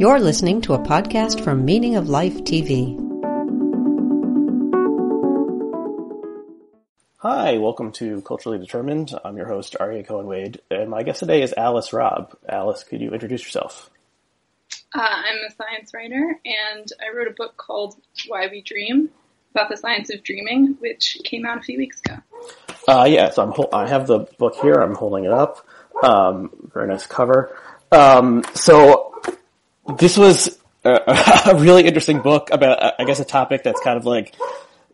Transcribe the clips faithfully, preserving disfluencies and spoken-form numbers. You're listening to a podcast from Meaning of Life T V. Hi, welcome to Culturally Determined. I'm your host, Aria Cohen-Wade, and my guest today is Alice Robb. Alice, could you introduce yourself? Uh, I'm a science writer, and I wrote a book called Why We Dream, about the science of dreaming, which came out a few weeks ago. Uh, yeah, so I'm ho- I have the book here. I'm holding it up. Um, very nice cover. Um, so this was a, a really interesting book about, I guess, a topic that's kind of like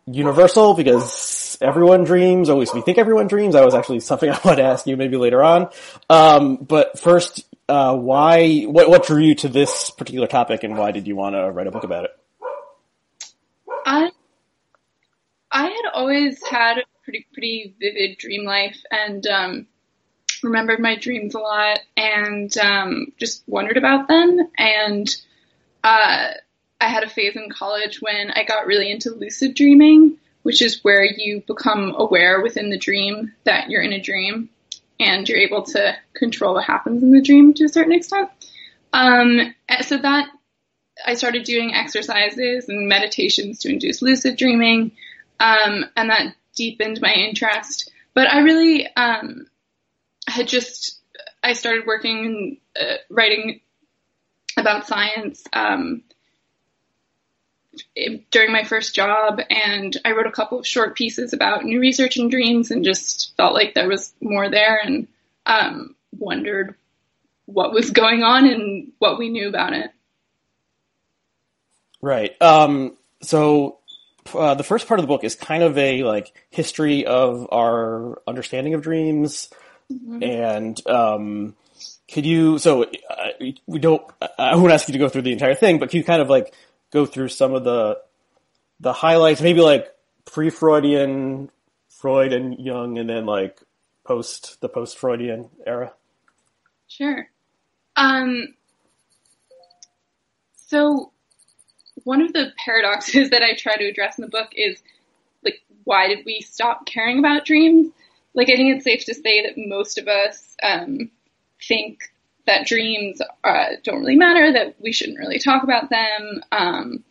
universal because everyone dreams, or at least we think everyone dreams. That was actually something I want to ask you maybe later on. Um, but first, uh, why, what, what drew you to this particular topic, and why did you want to write a book about it? I, I had always had a pretty, pretty vivid dream life, and, um, remembered my dreams a lot, and um, just wondered about them. And uh, I had a phase in college when I got really into lucid dreaming, which is where you become aware within the dream that you're in a dream, and you're able to control what happens in the dream to a certain extent. Um, so that I started doing exercises and meditations to induce lucid dreaming, um, and that deepened my interest. But I really... Um, I had just, I started working and uh, writing about science um, during my first job, and I wrote a couple of short pieces about new research in dreams and just felt like there was more there, and um, wondered what was going on and what we knew about it. Right. Um, so... Uh, the first part of the book is kind of a like history of our understanding of dreams. Mm-hmm. And um, could you, so uh, we don't, I won't ask you to go through the entire thing, but can you kind of like go through some of the the highlights, maybe like pre-Freudian, Freud and Jung, and then like post, the post-Freudian era? Sure. Um, so one of the paradoxes that I try to address in the book is, like, why did we stop caring about dreams? Like, I think it's safe to say that most of us um, think that dreams uh, don't really matter, that we shouldn't really talk about them. Um,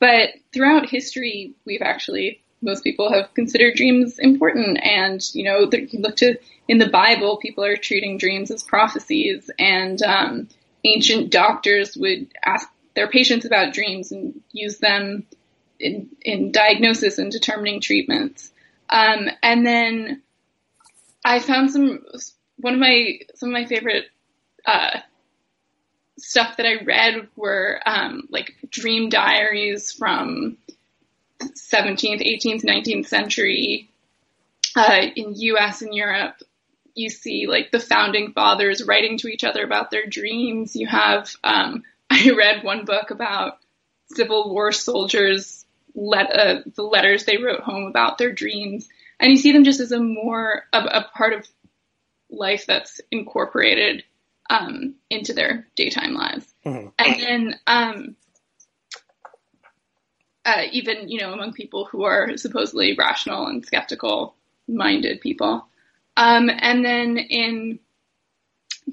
but throughout history, we've actually, most people have considered dreams important. And, you know, you look to, in the Bible, people are treating dreams as prophecies. And um, ancient doctors would ask their patients about dreams and use them in, in diagnosis and determining treatments. Um, and then... I found some, one of my, some of my favorite, uh, stuff that I read were, um, like dream diaries from the seventeenth, eighteenth, nineteenth century, uh, in U S and Europe. You see like the founding fathers writing to each other about their dreams. You have, um, I read one book about Civil War soldiers, let, uh, the letters they wrote home about their dreams. And you see them just as a more of a part of life that's incorporated um, into their daytime lives. Mm-hmm. And then um, uh, even, you know, among people who are supposedly rational and skeptical minded people. Um, and then in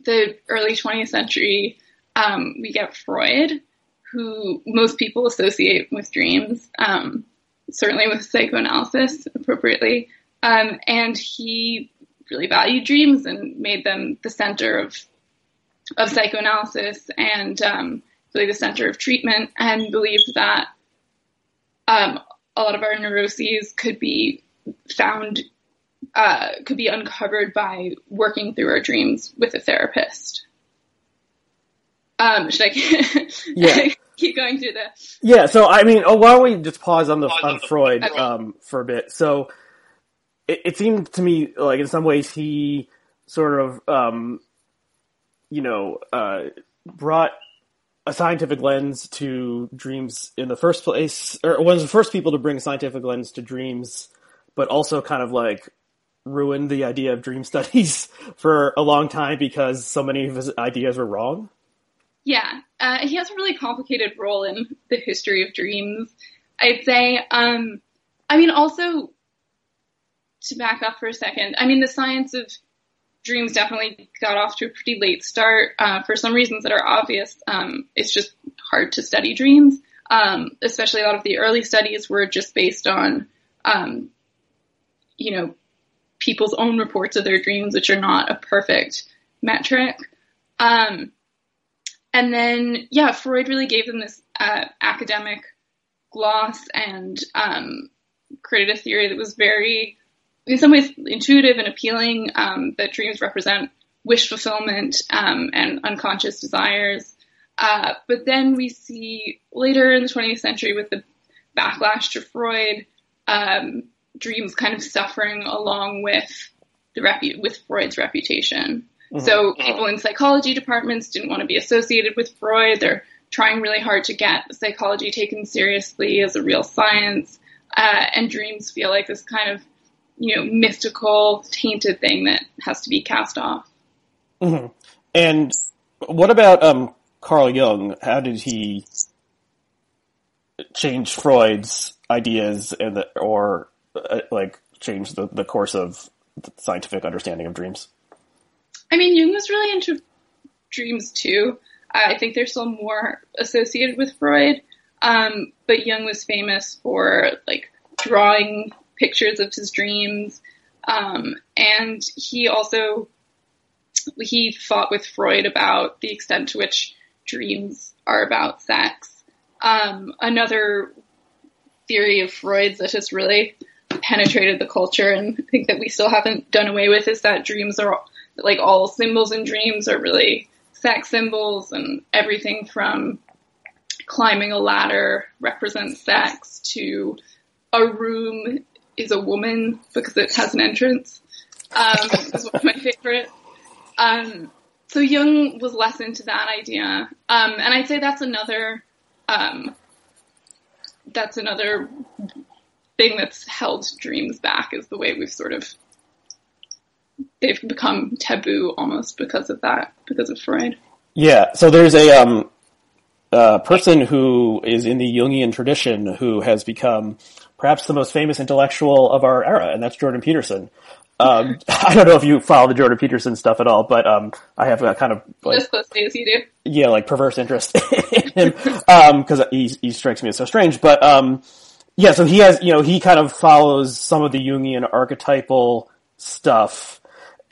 the early twentieth century, um, we get Freud, who most people associate with dreams. Um, certainly with psychoanalysis, appropriately. Um, and he really valued dreams and made them the center of of psychoanalysis and um, really the center of treatment, and believed that um, a lot of our neuroses could be found, uh, could be uncovered by working through our dreams with a therapist. Um, should I yeah. keep going through this? Yeah, so I mean, oh, why don't we just pause on the pause on, on the, Freud okay. um, for a bit? So it, it seemed to me like in some ways he sort of, um, you know, uh, brought a scientific lens to dreams in the first place, or one of the first people to bring a scientific lens to dreams, but also kind of like ruined the idea of dream studies for a long time because so many of his ideas were wrong. Yeah, uh, he has a really complicated role in the history of dreams, I'd say. Um, I mean, also, to back up for a second, I mean, the science of dreams definitely got off to a pretty late start uh, for some reasons that are obvious. Um, it's just hard to study dreams. Um, especially a lot of the early studies were just based on, um, you know, people's own reports of their dreams, which are not a perfect metric. Um, and then, yeah, Freud really gave them this uh, academic gloss and um, created a theory that was very, in some ways, intuitive and appealing, um, that dreams represent wish fulfillment um, and unconscious desires. Uh, but then we see later in the twentieth century with the backlash to Freud, um, dreams kind of suffering along with the repu- with Freud's reputation. Mm-hmm. So people in psychology departments didn't want to be associated with Freud. They're trying really hard to get psychology taken seriously as a real science. Uh, and dreams feel like this kind of, you know, mystical, tainted thing that has to be cast off. Mm-hmm. And what about um, Carl Jung? How did he change Freud's ideas and the, or uh, like change the, the course of the scientific understanding of dreams? I mean, Jung was really into dreams too. I think they're still more associated with Freud. Um, but Jung was famous for like drawing pictures of his dreams. Um, and he also, he fought with Freud about the extent to which dreams are about sex. Um, another theory of Freud's that has really penetrated the culture and I think that we still haven't done away with is that dreams are like all symbols in dreams are really sex symbols, and everything from climbing a ladder represents sex to a room is a woman because it has an entrance. Um, is one of my favorite. Um, so Jung was less into that idea. Um, and I'd say that's another, um, that's another thing that's held dreams back is the way we've sort of, they've become taboo almost because of that, because of Freud. Yeah. So there's a, um, uh, person who is in the Jungian tradition who has become perhaps the most famous intellectual of our era, and that's Jordan Peterson. Um, I don't know if you follow the Jordan Peterson stuff at all, but um, I have a kind of like, as closely as you do. Yeah, like perverse interest in him because um, he he strikes me as so strange. But um, yeah, so he has you know he kind of follows some of the Jungian archetypal stuff,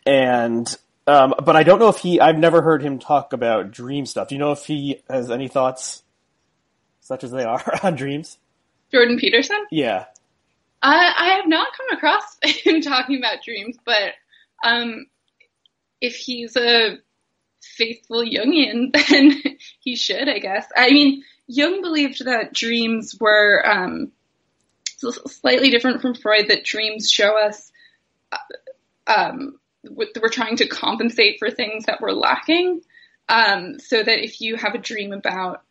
and um, but I don't know if he. I've never heard him talk about dream stuff. Do you know if he has any thoughts, such as they are, on dreams? Jordan Peterson? Yeah. Uh, I have not come across him talking about dreams, but um, if he's a faithful Jungian, then he should, I guess. I mean, Jung believed that dreams were um, slightly different from Freud, that dreams show us um, we're trying to compensate for things that we're lacking, um, so that if you have a dream about...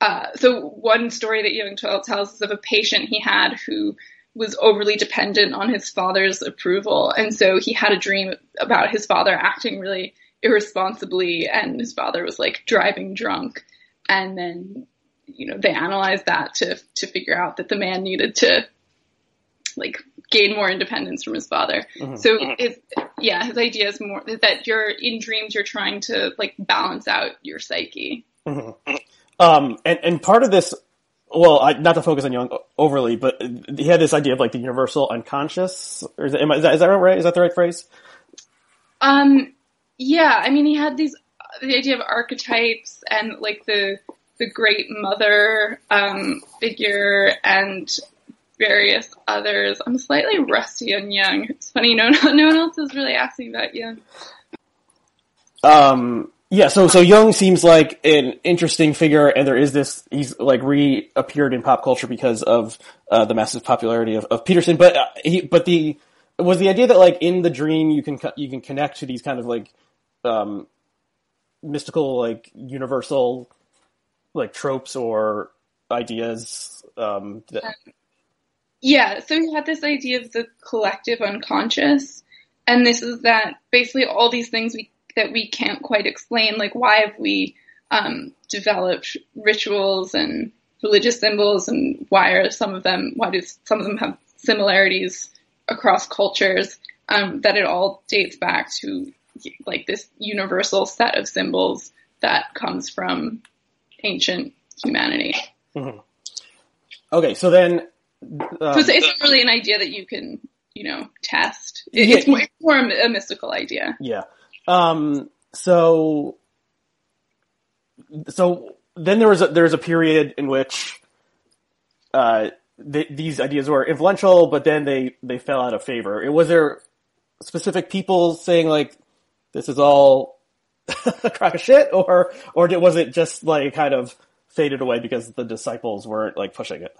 Uh, so one story that Jung tells is of a patient he had who was overly dependent on his father's approval. And so he had a dream about his father acting really irresponsibly, and his father was like driving drunk. And then, you know, they analyzed that to, to figure out that the man needed to like gain more independence from his father. Mm-hmm. So his, yeah, his idea is more that you're in dreams, you're trying to like balance out your psyche. Mm-hmm. Um, and, and part of this, Well, I, not to focus on Jung overly, but he had this idea of like the universal unconscious. Or is, that, am I, is, that, is that right? Is that the right phrase? Um, yeah. I mean, he had these the idea of archetypes and like the the great mother um, figure and various others. I'm slightly rusty on Jung. It's funny, no, no, no one else is really asking about Jung. Um. Yeah, so so Jung seems like an interesting figure, and there is this, he's like reappeared in pop culture because of uh, the massive popularity of, of Peterson, but uh, he, but the, was the idea that like in the dream you can, you can connect to these kind of like, um, mystical, like universal, like tropes or ideas, um, that... um yeah, so he had this idea of the collective unconscious, and this is that basically all these things we that we can't quite explain, like why have we um, developed rituals and religious symbols, and why are some of them, why do some of them have similarities across cultures, um, that it all dates back to like this universal set of symbols that comes from ancient humanity. Mm-hmm. Okay, so then... Um, so it's, it's really an idea that you can, you know, test. It, yeah, it's more, more a, a mystical idea. Yeah. Um, so... So then there was a, there was a period in which uh, th- these ideas were influential, but then they, they fell out of favor. It, was there specific people saying, like, this is all a crock of shit? Or, or was it just, like, kind of faded away because the disciples weren't, like, pushing it?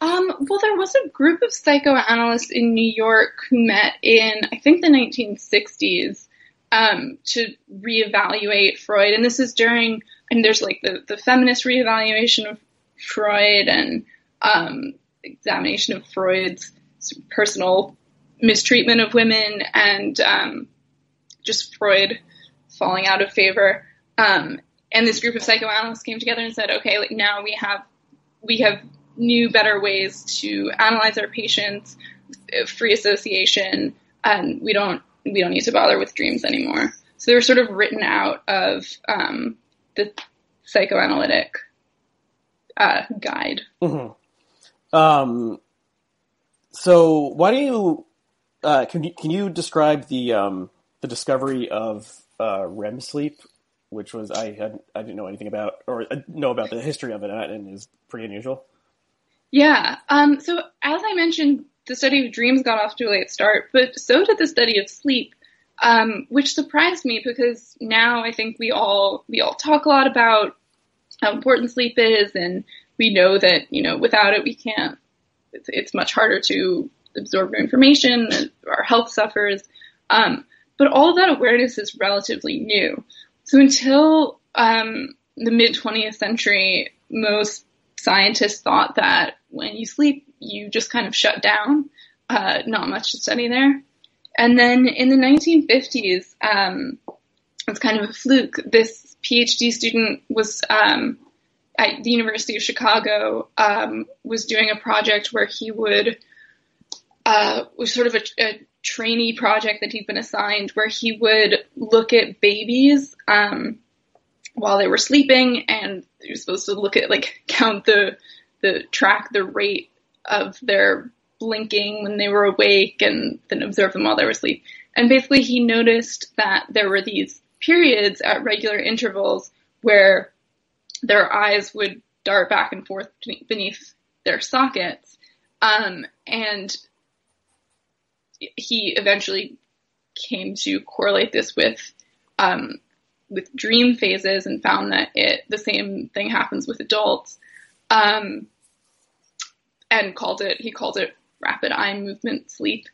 Um, well, there was a group of psychoanalysts in New York who met in, I think, the nineteen sixties. Um, to reevaluate Freud. And this is during, and there's like the, the feminist reevaluation of Freud and um, examination of Freud's personal mistreatment of women and um, just Freud falling out of favor. Um, and this group of psychoanalysts came together and said, okay, like now we have, we have new, better ways to analyze our patients, free association, and we don't, we don't need to bother with dreams anymore. So they were sort of written out of um, the psychoanalytic uh, guide. Mm-hmm. Um, so why do you uh, can you, can you describe the um, the discovery of uh, R E M sleep, which was I had I didn't know anything about or know about the history of it, and is pretty unusual. Yeah. Um, so as I mentioned, the study of dreams got off to a late start, but so did the study of sleep, um, which surprised me because now I think we all we all talk a lot about how important sleep is, and we know that, you know, without it we can't. It's, it's much harder to absorb new information. Our health suffers, um, but all of that awareness is relatively new. So until um, the mid twentieth century, most scientists thought that when you sleep, you just kind of shut down, uh, not much to study there. And then in the nineteen fifties, um, it's kind of a fluke. This PhD student was um, at the University of Chicago, um, was doing a project where he would, uh, was sort of a, a trainee project that he'd been assigned where he would look at babies um, while they were sleeping, and you're supposed to look at, like, count the, the track, the rate of their blinking when they were awake and then observe them while they were asleep. And basically he noticed that there were these periods at regular intervals where their eyes would dart back and forth beneath their sockets. Um, and he eventually came to correlate this with, um, with dream phases and found that it, the same thing happens with adults. Um, and called it, he called it rapid eye movement sleep,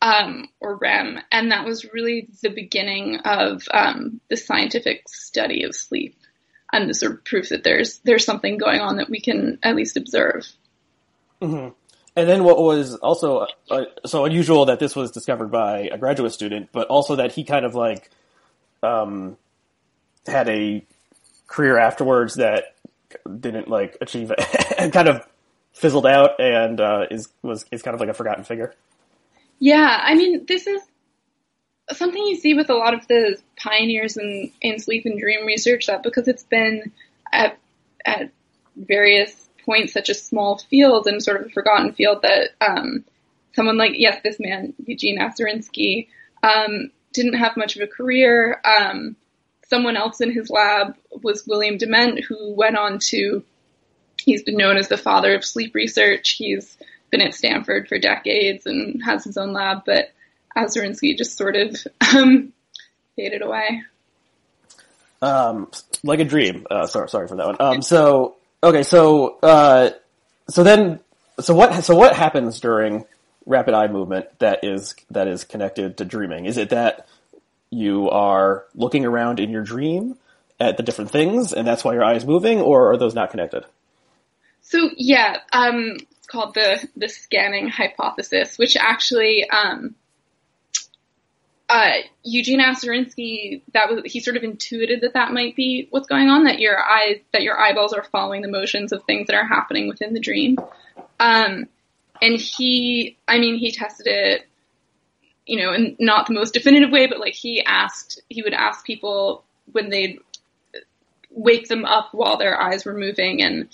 um, or R E M. And that was really the beginning of um, the scientific study of sleep and the sort of proof that there's there's something going on that we can at least observe. Mm-hmm. And then what was also uh, so unusual that this was discovered by a graduate student, but also that he kind of like um, had a career afterwards that didn't like achieve and kind of fizzled out and uh, is was is kind of like a forgotten figure. Yeah, I mean, this is something you see with a lot of the pioneers in, in sleep and dream research, that because it's been at at various points such a small field and sort of a forgotten field, that um, someone like, yes, this man, Eugene Aserinsky, um, didn't have much of a career. Um, someone else in his lab was William Dement, who went on to... He's been known as the father of sleep research. He's been at Stanford for decades and has his own lab, but Aserinsky just sort of um, faded away. Um, like a dream. Uh, sorry, sorry for that one. Um, so okay, so uh, so then, so what? So what happens during rapid eye movement that is that is connected to dreaming? Is it that you are looking around in your dream at the different things, and that's why your eye is moving, or are those not connected? So yeah, um, it's called the, the scanning hypothesis, which actually, um, uh, Eugene Aserinsky, that was, he sort of intuited that that might be what's going on, that your eyes, that your eyeballs are following the motions of things that are happening within the dream. Um, and he, I mean, he tested it you know, in not the most definitive way, but like he asked, he would ask people when they'd wake them up while their eyes were moving and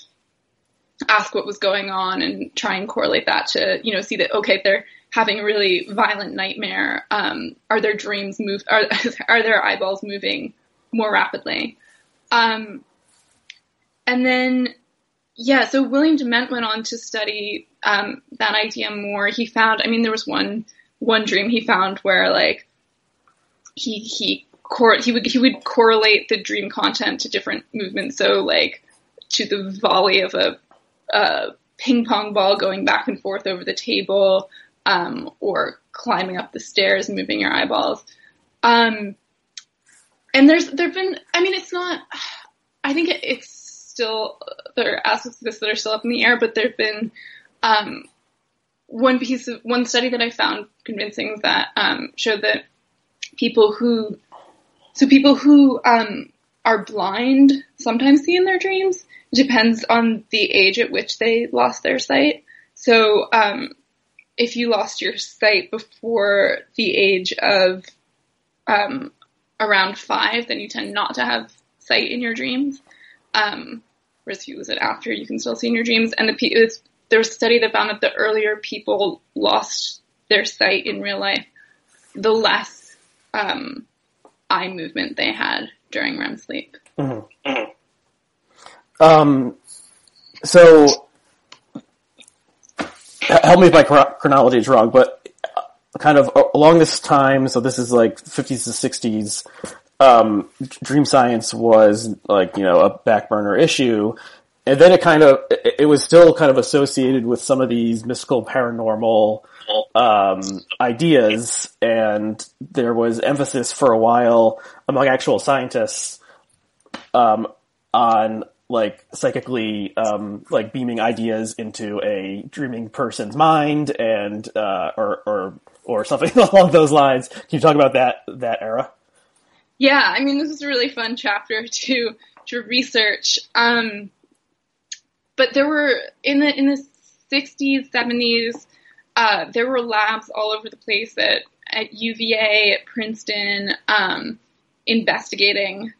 ask what was going on and try and correlate that to, you know, see that, okay, if they're having a really violent nightmare, um, are their dreams move, are, are their eyeballs moving more rapidly? Um, and then, yeah, so William Dement went on to study, um, that idea more. He found, I mean, there was one, one dream he found where like he, he, cor- he would, he would correlate the dream content to different movements. So like to the volley of a, uh, ping pong ball going back and forth over the table, um, or climbing up the stairs, moving your eyeballs. Um, and there's, there've been, I mean, it's not, I think it's still, there are aspects of this that are still up in the air, but there've been, um, one piece of, one study that I found convincing that, um, showed that people who, so people who, um, are blind sometimes see in their dreams. It depends on the age at which they lost their sight. So, um, if you lost your sight before the age of um, around five, then you tend not to have sight in your dreams. Um, whereas if you lose it after, you can still see in your dreams. And the, it was, there was a study that found that the earlier people lost their sight in real life, the less um, eye movement they had during R E M sleep. Mm-hmm. Um, so... Help me if my chronology is wrong, but kind of along this time, so this is like fifties to sixties, um, dream science was like, you know, a back burner issue. And then it kind of, it was still kind of associated with some of these mystical paranormal, um, ideas. And there was emphasis for a while among actual scientists, um, on, like psychically, um, like beaming ideas into a dreaming person's mind, and uh, or or or something along those lines. Can you talk about that that era? Yeah, I mean, this is a really fun chapter to to research. Um, but there were in the in the sixties, seventies, uh, there were labs all over the place at at U V A, at Princeton, um, investigating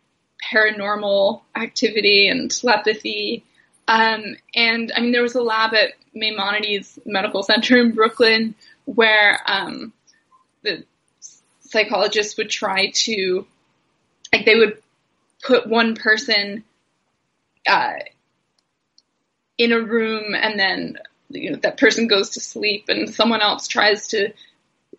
paranormal activity and telepathy. Um, and I mean, there was a lab at Maimonides Medical Center in Brooklyn where um, the psychologists would try to, like, they would put one person uh, in a room, and then, you know, that person goes to sleep and someone else tries to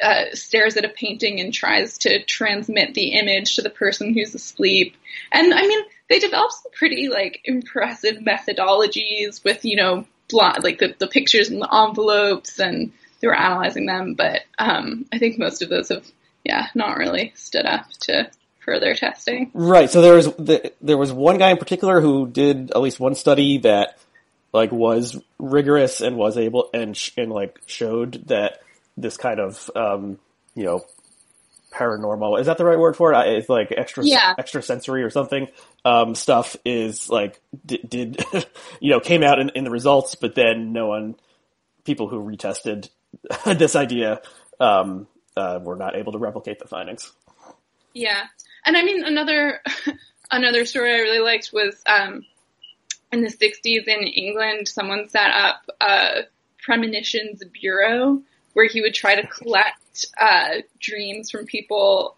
Uh, stares at a painting and tries to transmit the image to the person who's asleep. And I mean, they developed some pretty like impressive methodologies with, you know, blot, like the, the pictures in the envelopes, and they were analyzing them. But um, I think most of those have, yeah, not really stood up to further testing. Right. So there was, the, there was one guy in particular who did at least one study that like was rigorous and was able and, sh- and like showed that this kind of, um, you know, paranormal, is that the right word for it? It's like extra, yeah. extrasensory or something, um, stuff is like, d- did, you know, came out in, in the results, but then no one, people who retested this idea, um, uh, were not able to replicate the findings. Yeah. And I mean, another, another story I really liked was, um, in the sixties in England, someone set up a premonitions bureau where he would try to collect uh, dreams from people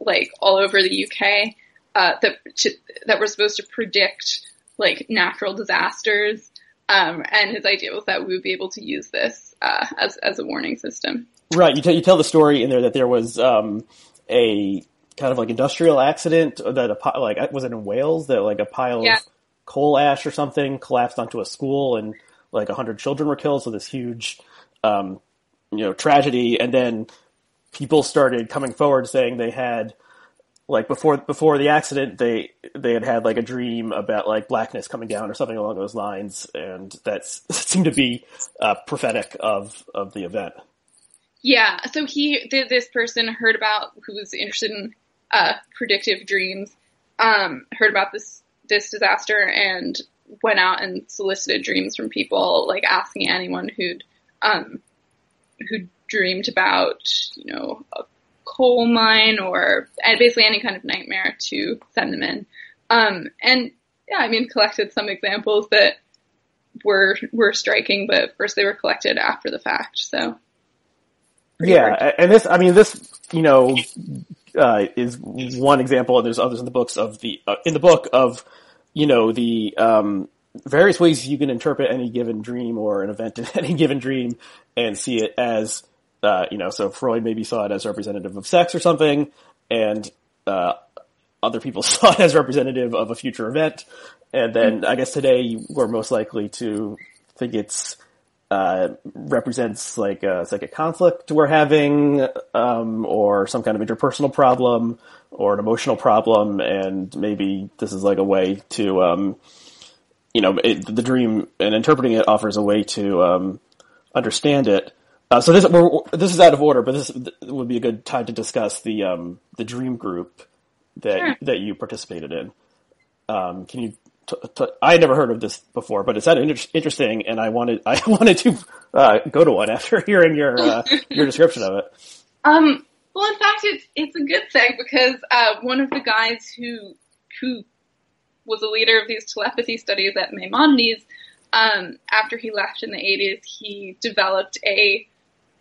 like all over the U K uh, that to, that were supposed to predict like natural disasters, um, and his idea was that we would be able to use this uh, as as a warning system. Right. You, t- you tell the story in there that there was um, a kind of like industrial accident that a, like was it in Wales that like a pile yeah. of coal ash or something collapsed onto a school and like a hundred children were killed. So this huge um, you know, tragedy, and then people started coming forward saying they had, like, before before the accident, they they had had, like, a dream about, like, blackness coming down or something along those lines, and that's, that seemed to be uh, prophetic of, of the event. Yeah, so he, th- this person heard about, who was interested in uh, predictive dreams, um, heard about this this disaster and went out and solicited dreams from people, like, asking anyone who'd, um, who dreamed about, you know, a coal mine or basically any kind of nightmare to send them in. Um, and yeah, I mean, collected some examples that were, were striking, but of course they were collected after the fact. So. Yeah. Hard. And this, I mean, this, you know, uh, is one example, and there's others in the books of the, uh, in the book of, you know, the, um, various ways you can interpret any given dream or an event in any given dream and see it as, uh, you know, so Freud maybe saw it as representative of sex or something, and, uh, other people saw it as representative of a future event. And then I guess today we're most likely to think it's, uh, represents like a, it's like a conflict we're having, um, or some kind of interpersonal problem or an emotional problem. And maybe this is like a way to, um, you know, it, the dream and interpreting it offers a way to, um, understand it. Uh, so this, we're, this is out of order, but this would be a good time to discuss the, um, the dream group that, sure. that you participated in. Um, can you, t- t- I had never heard of this before, but it's that inter- interesting. And I wanted, I wanted to, uh, go to one after hearing your, uh, your description of it. Um, well, in fact, it's, it's a good thing because, uh, one of the guys who, who, was a leader of these telepathy studies at Maimonides. Um, after he left in the eighties, he developed a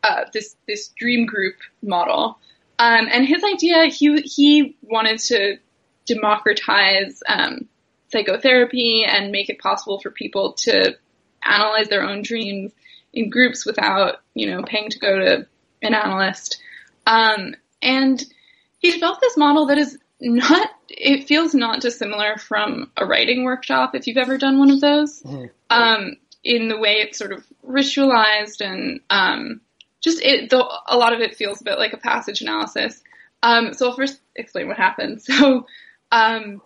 uh, this this dream group model. Um, and his idea, he he wanted to democratize um, psychotherapy and make it possible for people to analyze their own dreams in groups without, you know, paying to go to an analyst. Um, and he developed this model that is not, it feels not dissimilar from a writing workshop, if you've ever done one of those, mm-hmm. um, in the way it's sort of ritualized and um, just it. The, a lot of it feels a bit like a passage analysis. Um, so I'll first explain what happened. So um,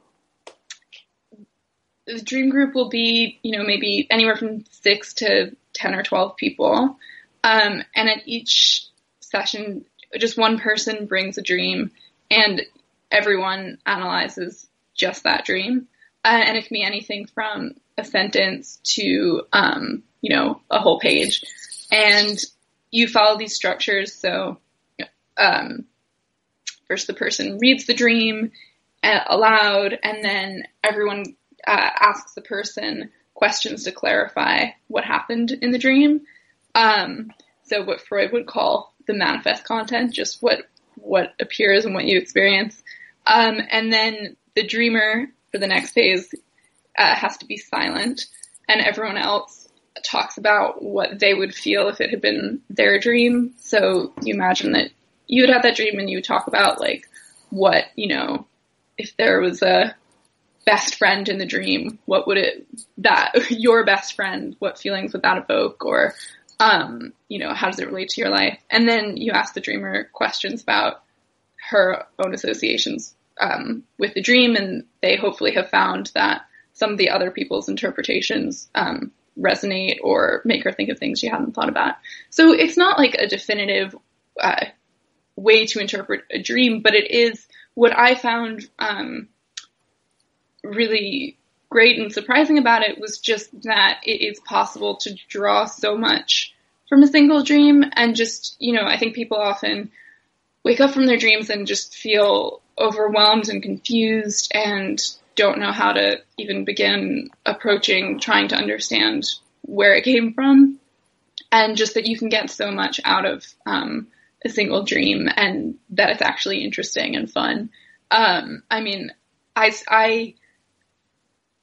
the dream group will be, you know, maybe anywhere from six to ten or twelve people. Um, and at each session, just one person brings a dream and everyone analyzes just that dream. Uh, and it can be anything from a sentence to, um, you know, a whole page. And you follow these structures. So, um, first the person reads the dream aloud, and then everyone uh, asks the person questions to clarify what happened in the dream. Um, so what Freud would call the manifest content, just what, what appears and what you experience. Um, and then the dreamer for the next phase uh, has to be silent, and everyone else talks about what they would feel if it had been their dream. So you imagine that you would have that dream, and you would talk about like what, you know, if there was a best friend in the dream, what would it, that your best friend, what feelings would that evoke, or, um, you know, how does it relate to your life? And then you ask the dreamer questions about her own associations um, with the dream, and they hopefully have found that some of the other people's interpretations um, resonate or make her think of things she hadn't thought about. So it's not like a definitive uh, way to interpret a dream, but it is what I found um, really great and surprising about it was just that it is possible to draw so much from a single dream. And just, you know, I think people often wake up from their dreams and just feel overwhelmed and confused and don't know how to even begin approaching trying to understand where it came from. And just that you can get so much out of um, a single dream, and that it's actually interesting and fun. Um, I mean, I, I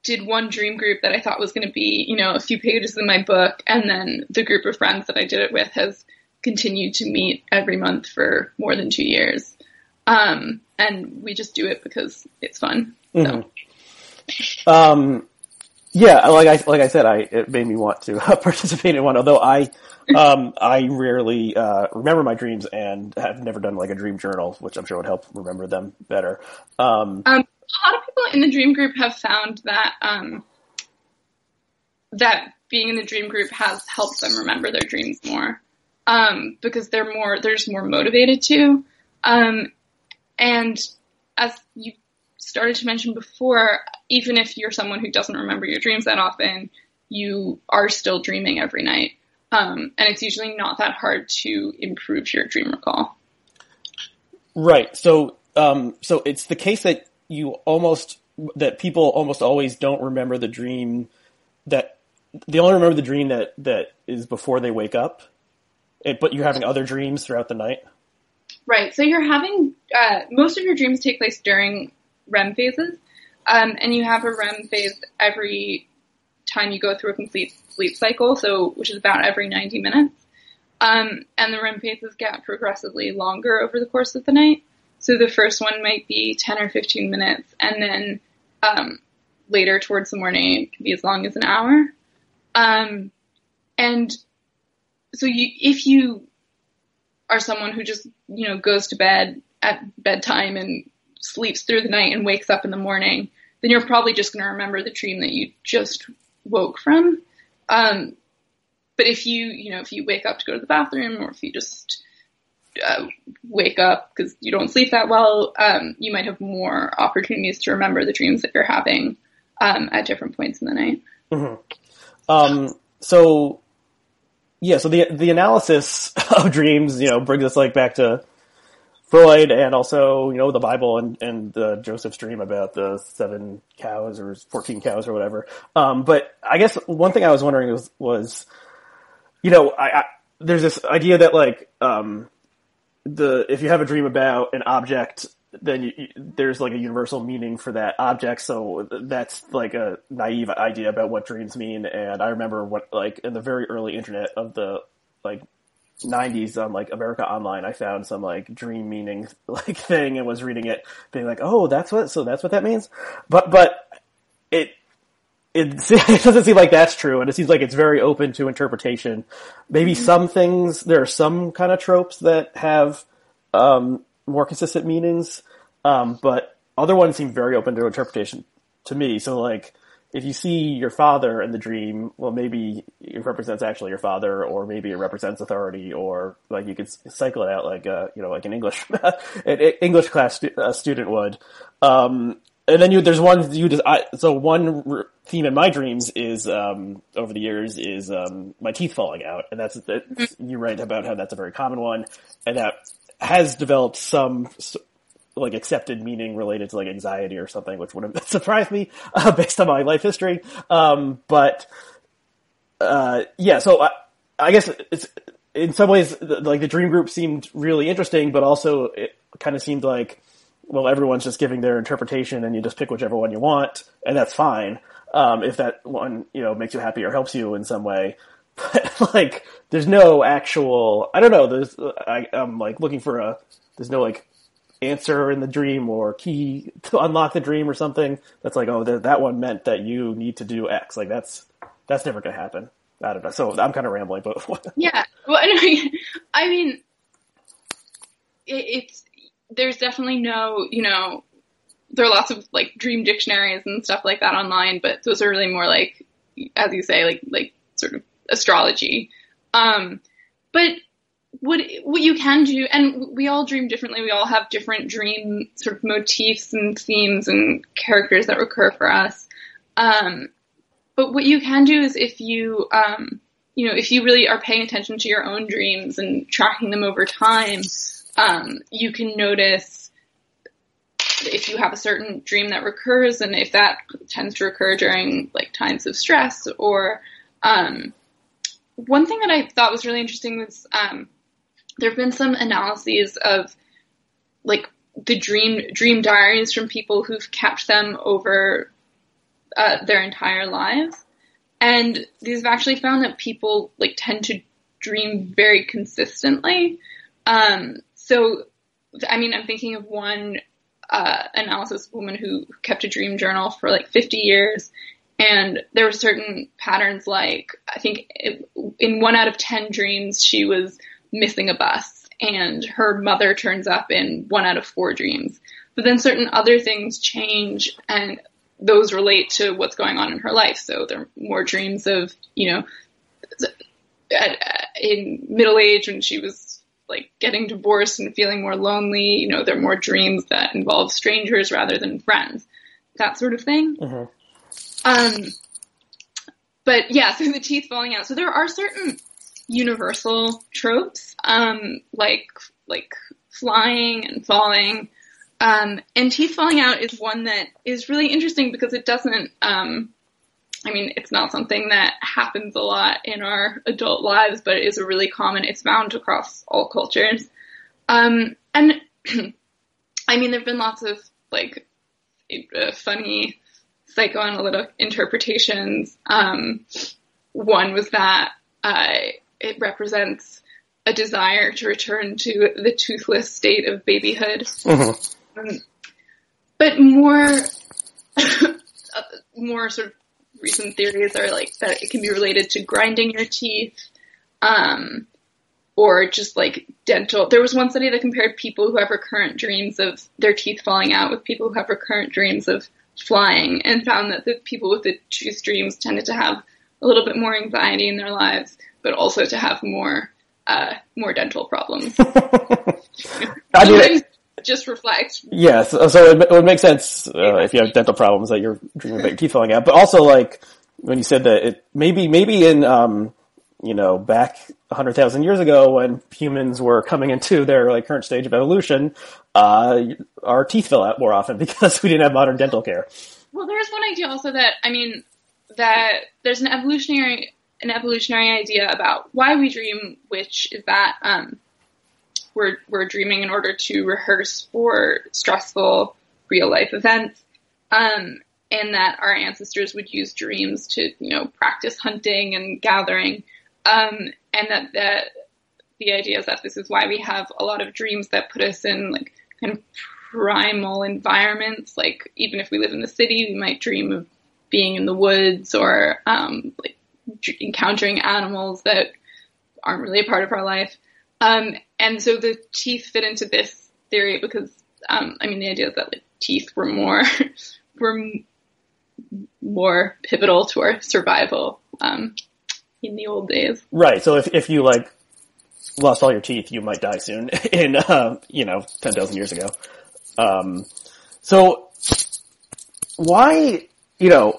did one dream group that I thought was going to be, you know, a few pages in my book. And then the group of friends that I did it with has continued to meet every month for more than two years. Um, and we just do it because it's fun. So. Mm-hmm. Um, yeah, like I, like I said, I, it made me want to participate in one, although I, um, I rarely, uh, remember my dreams and have never done like a dream journal, which I'm sure would help remember them better. Um, um A lot of people in the dream group have found that um, that being in the dream group has helped them remember their dreams more um, because they're more they're just more motivated to. Um, and as you started to mention before, even if you're someone who doesn't remember your dreams that often, you are still dreaming every night. Um, and it's usually not that hard to improve your dream recall. Right. So, um, so it's the case that you almost, that people almost always don't remember the dream that they only remember the dream that, that is before they wake up, it, but you're having other dreams throughout the night. Right. So you're having, uh, most of your dreams take place during R E M phases. Um, and you have a R E M phase every time you go through a complete sleep cycle, so which is about every ninety minutes. Um, and the R E M phases get progressively longer over the course of the night. So the first one might be ten or fifteen minutes, and then um, later towards the morning it can be as long as an hour. Um, and so you, if you are someone who just, you know, goes to bed at bedtime and sleeps through the night and wakes up in the morning, then you're probably just going to remember the dream that you just woke from. Um, but if you, you know, if you wake up to go to the bathroom, or if you just uh, wake up because you don't sleep that well, um, you might have more opportunities to remember the dreams that you're having um, at different points in the night. Mm-hmm. Um, so, yeah, so the the analysis of dreams, you know, brings us, like, back to Freud, and also, you know, the Bible and, and uh, Joseph's dream about the seven cows or fourteen cows or whatever. Um, but I guess one thing I was wondering was, was you know, I, I, there's this idea that, like, um, the if you have a dream about an object, then you, you, there's, like, a universal meaning for that object. So that's, like, a naive idea about what dreams mean. And I remember, what like, in the very early internet of the, like, nineties on, like, America Online, I found some, like, dream meaning, like, thing, and was reading it being like, oh, that's what, so that's what that means. But, but it, it, it doesn't seem like that's true. And it seems like it's very open to interpretation. Maybe some things, there are some kind of tropes that have, um, more consistent meanings. Um, but other ones seem very open to interpretation to me. So, like, if you see your father in the dream, well, maybe it represents actually your father, or maybe it represents authority, or, like, you could cycle it out like a, you know, like an English, an English class stu- uh, student would. Um, and then you, there's one, you just, I, so one re- theme in my dreams is, um, over the years is, um, my teeth falling out. And that's, that's you write about how that's a very common one, and that has developed some, like, accepted meaning related to, like, anxiety or something, which would have surprised me uh, based on my life history. Um, but, uh, yeah, so I, I guess it's, in some ways, the, like, the dream group seemed really interesting, but also it kind of seemed like, well, everyone's just giving their interpretation and you just pick whichever one you want, and that's fine. Um, if that one, you know, makes you happy or helps you in some way. But, like, there's no actual, I don't know, there's, I, I'm, like, looking for a, there's no, like, answer in the dream or key to unlock the dream or something that's like, oh, th- that one meant that you need to do X. Like, that's that's never going to happen. I don't know. So I'm kind of rambling, but yeah. Well, anyway, I mean, it, it's there's definitely no, you know, there are lots of, like, dream dictionaries and stuff like that online, but those are really more like, as you say, like like sort of astrology. Um, but What, what you can do, and we all dream differently, we all have different dream sort of motifs and themes and characters that recur for us. Um, but what you can do is if you, um, you know, if you really are paying attention to your own dreams and tracking them over time, um, you can notice if you have a certain dream that recurs, and if that tends to recur during, like, times of stress. Or um, one thing that I thought was really interesting was, um, there have been some analyses of, like, the dream dream diaries from people who've kept them over uh, their entire lives. And these have actually found that people, like, tend to dream very consistently. Um, so, I mean, I'm thinking of one uh, analysis of a woman who kept a dream journal for, like, fifty years. And there were certain patterns, like, I think it, in one out of ten dreams, she was missing a bus, and her mother turns up in one out of four dreams. But then certain other things change, and those relate to what's going on in her life. So there are more dreams of, you know, in middle age when she was, like, getting divorced and feeling more lonely, you know, there are more dreams that involve strangers rather than friends, that sort of thing. Mm-hmm. Um, but yeah, so the teeth falling out. So there are certain universal tropes, um, like, like flying and falling. Um, and teeth falling out is one that is really interesting because it doesn't, um, I mean, it's not something that happens a lot in our adult lives, but it is a really common, it's found across all cultures. Um, and I mean, there've been lots of like uh, funny psychoanalytic interpretations. Um, one was that, uh, it represents a desire to return to the toothless state of babyhood. Uh-huh. Um, but more, more sort of recent theories are like that it can be related to grinding your teeth, um, or just like dental. There was one study that compared people who have recurrent dreams of their teeth falling out with people who have recurrent dreams of flying, and found that the people with the tooth dreams tended to have a little bit more anxiety in their lives, but also to have more, uh, more dental problems. I mean, just reflect. Yes, so it, it would make sense uh, if you have dental problems that you're dreaming about your teeth falling out. But also, like when you said that, it maybe maybe in um, you know back a hundred thousand years ago when humans were coming into their like current stage of evolution, uh, our teeth fell out more often because we didn't have modern dental care. Well, there's one idea also that I mean that there's an evolutionary an evolutionary idea about why we dream, which is that. Um, We're, we're dreaming in order to rehearse for stressful real life events. Um, and that our ancestors would use dreams to, you know, practice hunting and gathering. Um, and that, that the idea is that this is why we have a lot of dreams that put us in like kind of primal environments. Like even if we live in the city, we might dream of being in the woods or, um, like encountering animals that aren't really a part of our life. Um, and so the teeth fit into this theory because, um, I mean, the idea is that like, teeth were more, were m- more pivotal to our survival, um, in the old days. Right. So if, if you like lost all your teeth, you might die soon in, uh, you know, ten thousand years ago. Um, so why, you know,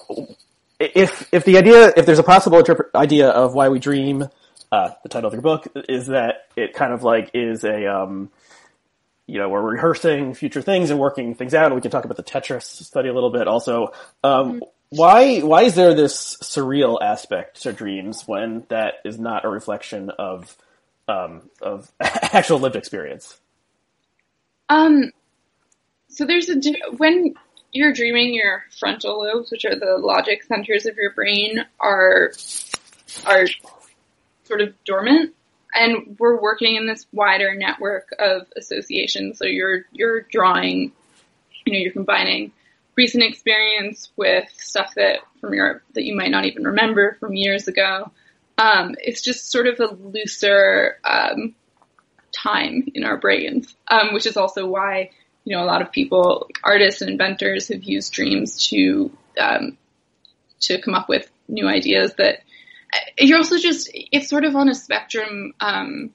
if, if the idea, if there's a possible interp- idea of why we dream, Uh, the title of your book is that it kind of like is a, um, you know, we're rehearsing future things and working things out. And we can talk about the Tetris study a little bit also. Um, why, why is there this surreal aspect to dreams when that is not a reflection of, um, of actual lived experience? Um, so there's a, when you're dreaming, your frontal lobes, which are the logic centers of your brain are, are, sort of dormant, and we're working in this wider network of associations. So you're, you're drawing, you know, you're combining recent experience with stuff that from your, that you might not even remember from years ago. Um, it's just sort of a looser, um, time in our brains, um, which is also why, you know, a lot of people, like artists and inventors have used dreams to, um, to come up with new ideas that, you're also just, it's sort of on a spectrum, um,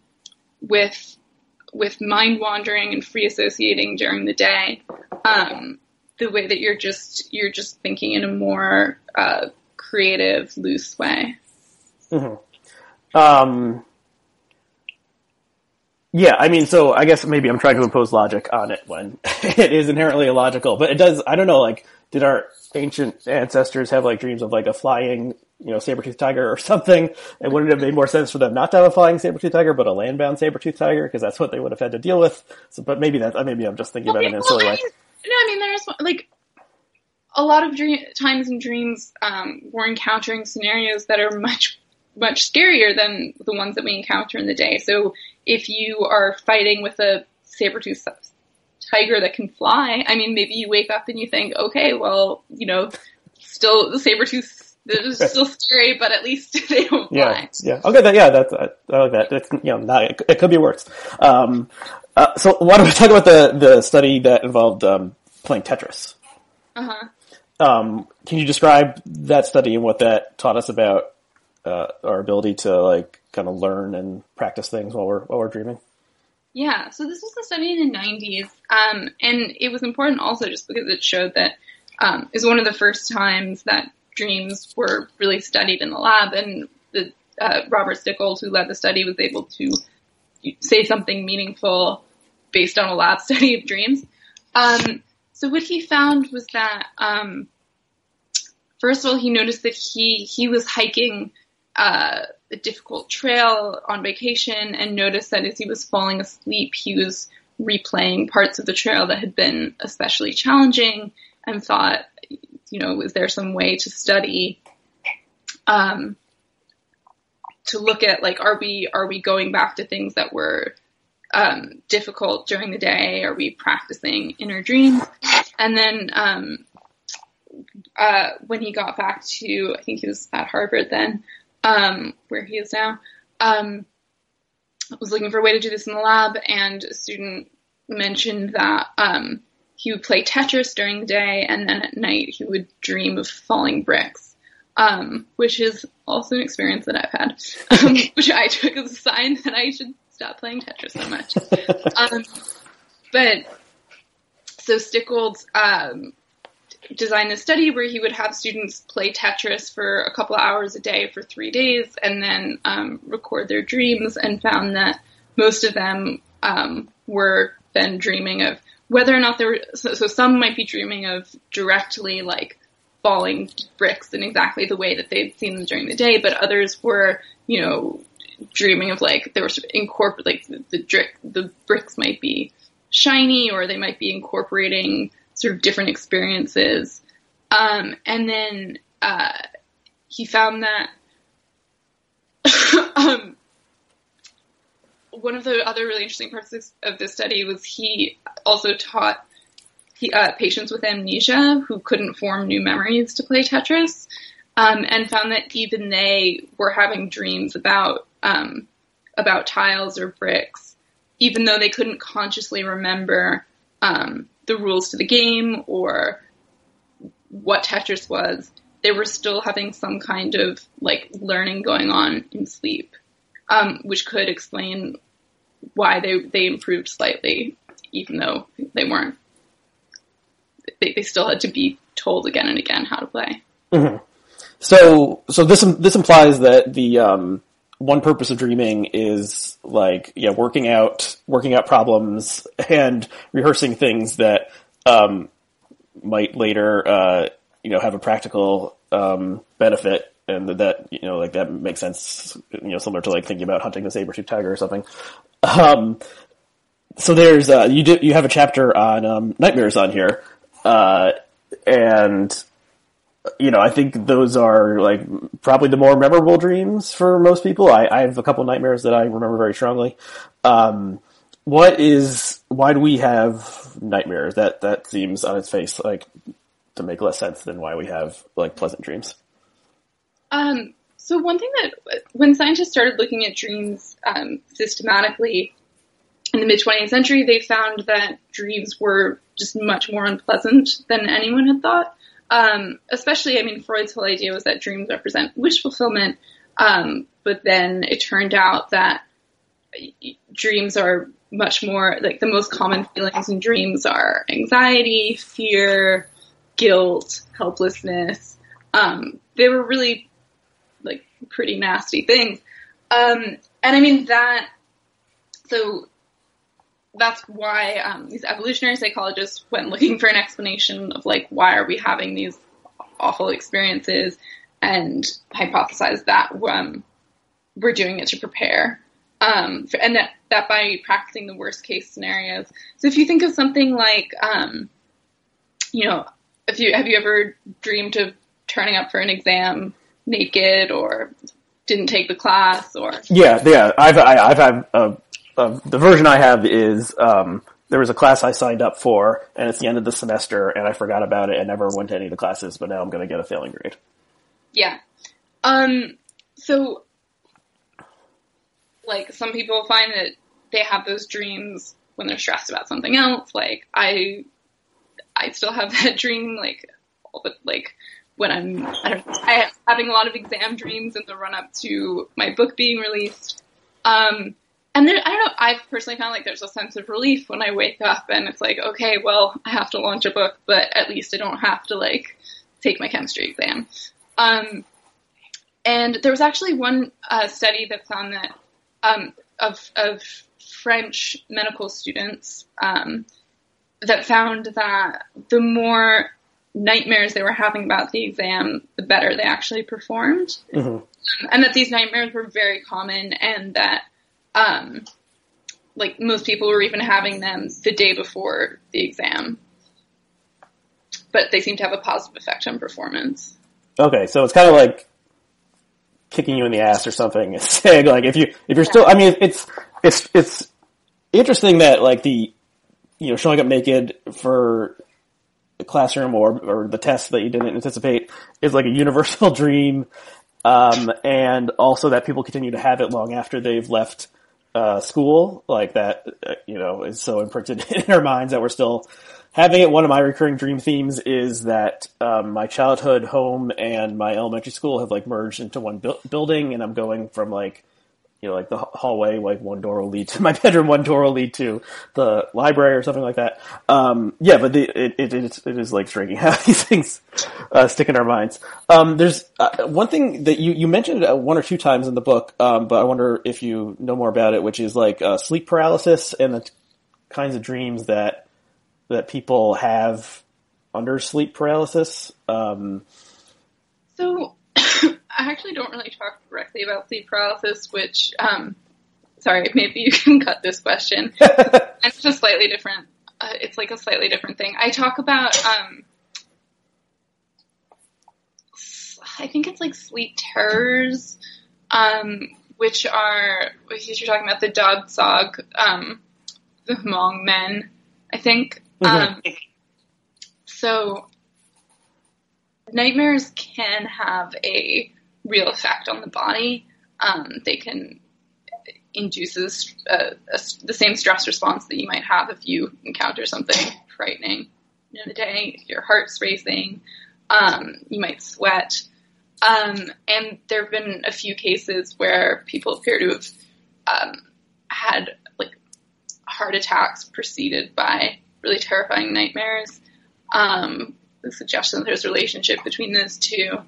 with, with mind wandering and free associating during the day. Um, the way that you're just, you're just thinking in a more, uh, creative, loose way. Mm-hmm. Um, yeah, I mean, so I guess maybe I'm trying to impose logic on it when it is inherently illogical, but it does, I don't know, like, did our ancient ancestors have like dreams of like a flying, you know, saber-toothed tiger or something? And wouldn't it have made more sense for them not to have a flying saber-toothed tiger, but a land-bound saber-toothed tiger? Cause that's what they would have had to deal with. So, but maybe that's, maybe I'm just thinking okay, about it in a silly way. No, I mean, there's like a lot of dream, times in dreams, um, we're encountering scenarios that are much, much scarier than the ones that we encounter in the day. So if you are fighting with a saber-toothed tiger that can fly, I mean, maybe you wake up and you think, okay, well, you know, still the saber-toothed, this is still scary, but at least they don't fly. Yeah, yeah. Okay, that, yeah, that's, I, I like that. It's, you know, not, it, it could be worse. Um, uh, so why don't we talk about the, the study that involved, um, playing Tetris? Uh-huh. Um, can you describe that study and what that taught us about, uh, our ability to, like, kind of learn and practice things while we're, while we're dreaming? Yeah, so this was a study in the nineties, um, and it was important also just because it showed that, um, it was one of the first times that dreams were really studied in the lab, and the uh, Robert Stickgold, who led the study, was able to say something meaningful based on a lab study of dreams. Um, so what he found was that, um, first of all, he noticed that he, he was hiking uh, a difficult trail on vacation and noticed that as he was falling asleep, he was replaying parts of the trail that had been especially challenging and thought, you know, was there some way to study, um, to look at, like, are we, are we going back to things that were um, difficult during the day? Are we practicing inner dreams? And then um, uh, when he got back to, I think he was at Harvard then, um, where he is now, um, was looking for a way to do this in the lab, and a student mentioned that um, he would play Tetris during the day, and then at night he would dream of falling bricks, um, which is also an experience that I've had, um, which I took as a sign that I should stop playing Tetris so much. Um, but so Stickgold's um, designed a study where he would have students play Tetris for a couple of hours a day for three days and then um, record their dreams, and found that most of them um, were then dreaming of whether or not there were, so, so some might be dreaming of directly like falling bricks in exactly the way that they'd seen them during the day, but others were, you know, dreaming of like, there were sort of incorporate, like the, the, drick, the bricks might be shiny, or they might be incorporating sort of different experiences. Um, and then, uh, he found that, um, one of the other really interesting parts of this study was he also taught he, uh, patients with amnesia who couldn't form new memories to play Tetris, um, and found that even they were having dreams about, um, about tiles or bricks, even though they couldn't consciously remember, um, the rules to the game or what Tetris was. They were still having some kind of like learning going on in sleep, um, which could explain why they, they improved slightly, even though they weren't, they, they still had to be told again and again how to play. Mm-hmm. So, so this, this implies that the, um, one purpose of dreaming is like, yeah, working out, working out problems and rehearsing things that, um, might later, uh, you know, have a practical, um, benefit. And that, you know, like that makes sense, you know, similar to like thinking about hunting the saber-toothed tiger or something. Um, so there's, uh, you do, you have a chapter on, um, nightmares on here. Uh, and, you know, I think those are like probably the more memorable dreams for most people. I, I have a couple of nightmares that I remember very strongly. Um, what is, why do we have nightmares? That, that seems on its face like to make less sense than why we have like pleasant dreams. Um, so one thing that when scientists started looking at dreams, um, systematically in the mid twentieth century, they found that dreams were just much more unpleasant than anyone had thought. Um, especially, I mean, Freud's whole idea was that dreams represent wish fulfillment, um, but then it turned out that dreams are much more, like, the most common feelings in dreams are anxiety, fear, guilt, helplessness. Um, they were really, like, pretty nasty things. Um, and I mean, that, so that's why um, these evolutionary psychologists went looking for an explanation of, like, why are we having these awful experiences, and hypothesized that um, we're doing it to prepare. Um, for, and that, that by practicing the worst-case scenarios. So if you think of something like, um, you know, if you have you ever dreamed of turning up for an exam naked, or didn't take the class, or... Yeah, yeah, I've I've had... Uh... Uh, the version I have is, um, there was a class I signed up for, and it's the end of the semester, and I forgot about it and never went to any of the classes, but now I'm going to get a failing grade. Yeah. Um, so, like, some people find that they have those dreams when they're stressed about something else. Like, I, I still have that dream, like, but, like, when I'm, I don't know, I'm having a lot of exam dreams in the run-up to my book being released. Um... And then, I don't know, I've personally found, like, there's a sense of relief when I wake up and it's like, okay, well, I have to launch a book, but at least I don't have to, like, take my chemistry exam. Um, And there was actually one uh, study that found that um, of of French medical students um, that found that the more nightmares they were having about the exam, the better they actually performed. Mm-hmm. Um, and that these nightmares were very common, and that um, like most people were even having them the day before the exam. But they seem to have a positive effect on performance. Okay, so it's kind of like kicking you in the ass or something, saying like if you if you're yeah. still, I mean, it's it's it's interesting that like the you know showing up naked for the classroom or or the test that you didn't anticipate is like a universal dream, um, and also that people continue to have it long after they've left uh, school. Like that, you know, is so imprinted in our minds that we're still having it. One of my recurring dream themes is that um, my childhood home and my elementary school have like merged into one bu- building, and I'm going from like, you know, like the hallway, like one door will lead to my bedroom, one door will lead to the library or something like that. Um, yeah, but the, it, it, it, is, it is like striking how these things uh, stick in our minds. Um, there's uh, one thing that you, you mentioned uh, one or two times in the book, um, but I wonder if you know more about it, which is like uh, sleep paralysis and the t- kinds of dreams that that people have under sleep paralysis. Um, so I actually don't really talk directly about sleep paralysis, which, um, sorry, maybe you can cut this question. It's just slightly different. Uh, it's like a slightly different thing. I talk about, um, I think it's like sleep terrors, um, which are, you're talking about the dog sog, um, the Hmong men, I think. Um, so nightmares can have a real effect on the body. Um, they can induce a, a, a, the same stress response that you might have if you encounter something frightening in the day. If your heart's racing, um, you might sweat. Um, and there have been a few cases where people appear to have um, had like heart attacks preceded by really terrifying nightmares. Um, the suggestion that there's a relationship between those two.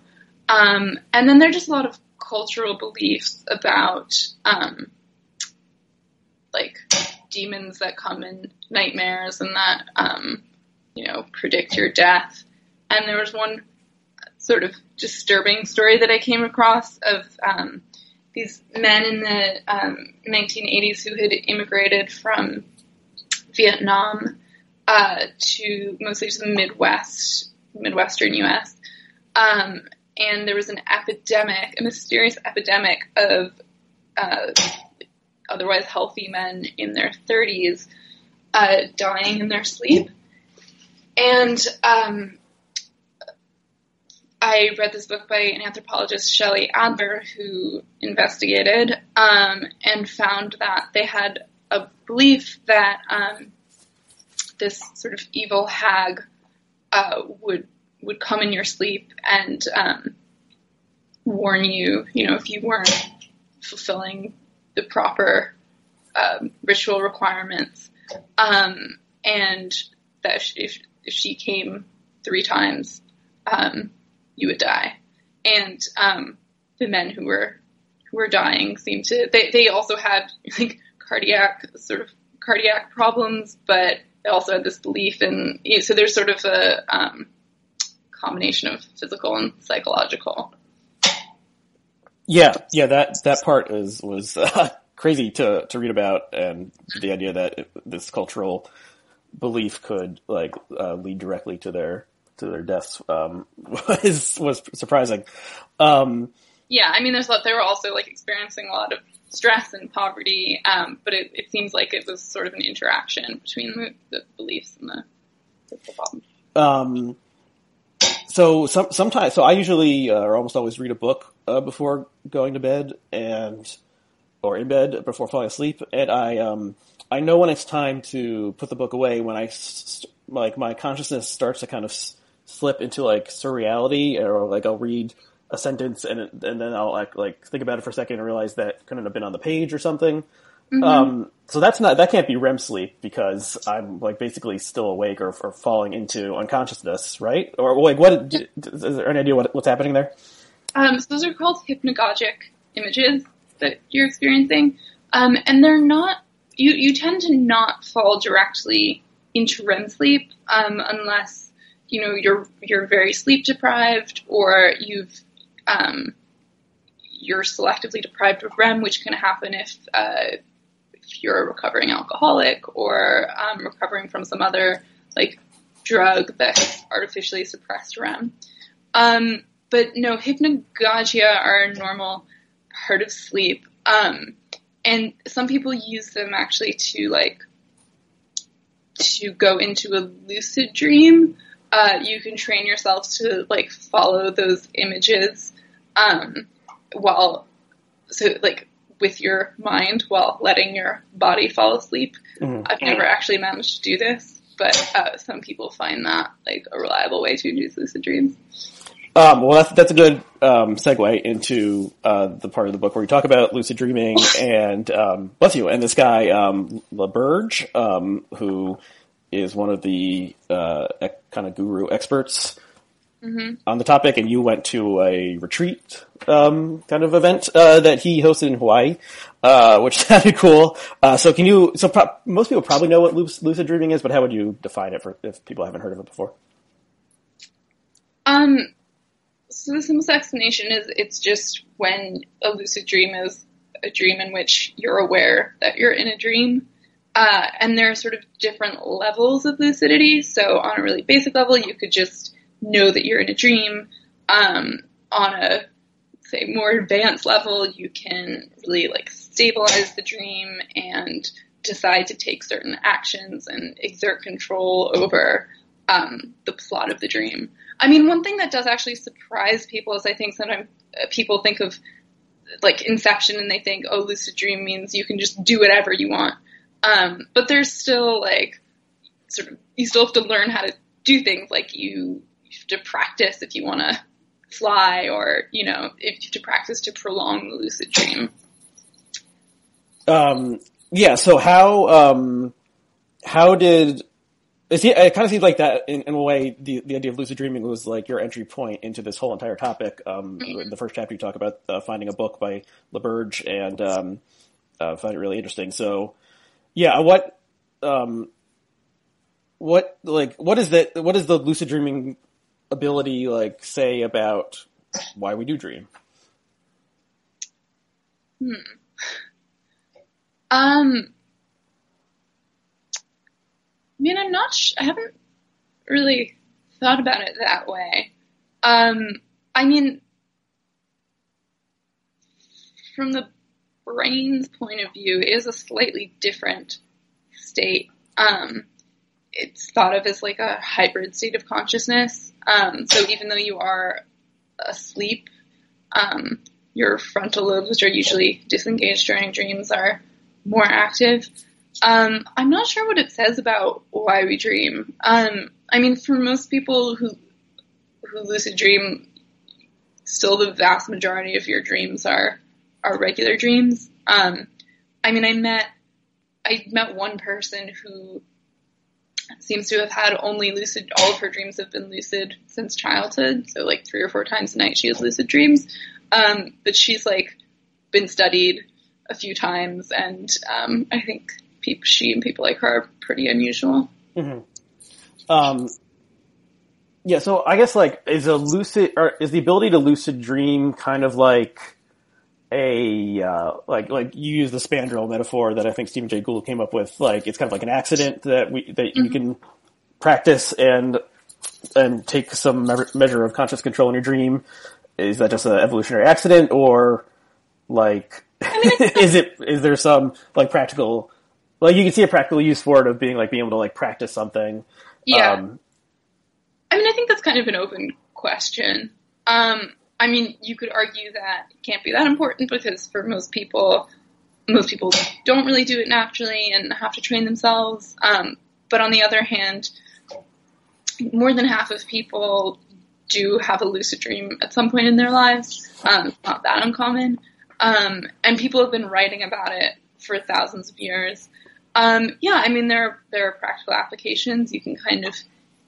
Um, and then there are just a lot of cultural beliefs about, um, like, demons that come in nightmares and that, um, you know, predict your death. And there was one sort of disturbing story that I came across of um, these men in the um, nineteen eighties who had immigrated from Vietnam Uh, to mostly to the Midwest, Midwestern U S Um, and there was an epidemic, a mysterious epidemic of uh, otherwise healthy men in their thirties uh, dying in their sleep. And um, I read this book by an anthropologist, Shelley Adler, who investigated um, and found that they had a belief that um, this sort of evil hag uh, would would come in your sleep and um, warn you, you know, if you weren't fulfilling the proper um, ritual requirements, um, and that if if she came three times, um, you would die. And um, the men who were who were dying seemed to they they also had like cardiac sort of cardiac problems, but they also had this belief in, you know, so there's sort of a um, combination of physical and psychological. Yeah, yeah, that that part is was uh, crazy to to read about, and the idea that it, this cultural belief could like uh, lead directly to their to their deaths um, was was surprising. Um, yeah, I mean, there's a lot, they were also like experiencing a lot of stress and poverty, um, but it, it seems like it was sort of an interaction between the, the beliefs and the, the problem. Um, so some, sometimes, so I usually uh, or almost always read a book uh, before going to bed, and or in bed before falling asleep, and I um, I know when it's time to put the book away when I st- like my consciousness starts to kind of s- slip into like surreality, or like I'll read a sentence and and then I'll like, like think about it for a second and realize that couldn't have been on the page or something. Mm-hmm. Um, so that's not, that can't be R E M sleep because I'm like basically still awake or, or falling into unconsciousness, right? Or like what, is there any idea what, what's happening there? Um, so those are called hypnagogic images that you're experiencing. Um, and they're not, you, you tend to not fall directly into R E M sleep, um, unless, you know, you're, you're very sleep deprived, or you've, um, you're selectively deprived of R E M, which can happen if, uh, if you're a recovering alcoholic or, um, recovering from some other, like, drug that artificially suppressed R E M. Um, but no, hypnagogia are a normal part of sleep. Um, and some people use them actually to, like, to go into a lucid dream. Uh, you can train yourself to, like, follow those images, um, while, so, like, with your mind while letting your body fall asleep. Mm-hmm. I've never actually managed to do this, but uh, some people find that, like, a reliable way to induce lucid dreams. Um, well, that's, that's a good um, segue into uh, the part of the book where we talk about lucid dreaming and, um, bless you, and this guy, um, LaBerge, um, who is one of the uh, kind of guru experts mm-hmm. on the topic, and you went to a retreat um, kind of event uh, that he hosted in Hawaii, uh, which sounded cool. Uh, so can you, so pro- most people probably know what lucid dreaming is, but how would you define it for if people haven't heard of it before? Um, so the simplest explanation is it's just when a lucid dream is a dream in which you're aware that you're in a dream. Uh, and there are sort of different levels of lucidity. So on a really basic level, you could just know that you're in a dream. Um, on a, say, more advanced level, you can really, like, stabilize the dream and decide to take certain actions and exert control over um, the plot of the dream. I mean, one thing that does actually surprise people is I think sometimes people think of, like, Inception, and they think, oh, lucid dream means you can just do whatever you want. Um, but there's still, like, sort of, you still have to learn how to do things. Like, you, you have to practice if you want to fly, or, you know, if you have to practice to prolong the lucid dream. Um, yeah. So how, um, how did, it, it kind of seems like that in, in a way, the, the idea of lucid dreaming was, like, your entry point into this whole entire topic. Um, mm-hmm. In the first chapter, you talk about uh, finding a book by LaBerge, and, um, uh, find it really interesting. So, yeah, what, um, what, like, what is that, what is the lucid dreaming ability, like, say about why we do dream? Hmm. Um, I mean, I'm not, sh- I haven't really thought about it that way. Um, I mean, from the brain's point of view, it is a slightly different state. Um, it's thought of as, like, a hybrid state of consciousness. Um, so even though you are asleep, um, your frontal lobes, which are usually disengaged during dreams, are more active. Um, I'm not sure what it says about why we dream. Um, I mean, for most people who who lucid dream, still the vast majority of your dreams are Our regular dreams. Um, I mean, I met, I met one person who seems to have had only lucid, all of her dreams have been lucid since childhood. So, like, three or four times a night she has lucid dreams. Um, but she's, like, been studied a few times, and um, I think pe- she and people like her are pretty unusual. Mm-hmm. Um, yeah. So I guess, like, is a lucid, or is the ability to lucid dream kind of like a, uh, like, like you use the spandrel metaphor that I think Stephen Jay Gould came up with. Like, it's kind of like an accident that we, that mm-hmm. you can practice and, and take some measure of conscious control in your dream. Is that just an evolutionary accident, or, like, I mean, is it, is there some, like, practical, like, you can see a practical use for it of being, like, being able to, like, practice something. Yeah. Um, I mean, I think that's kind of an open question. Um, I mean, you could argue that it can't be that important, because for most people, most people don't really do it naturally and have to train themselves. Um, but on the other hand, more than half of people do have a lucid dream at some point in their lives. Um, it's not that uncommon. Um, and people have been writing about it for thousands of years. Um, yeah, I mean, there are, there are practical applications. You can kind of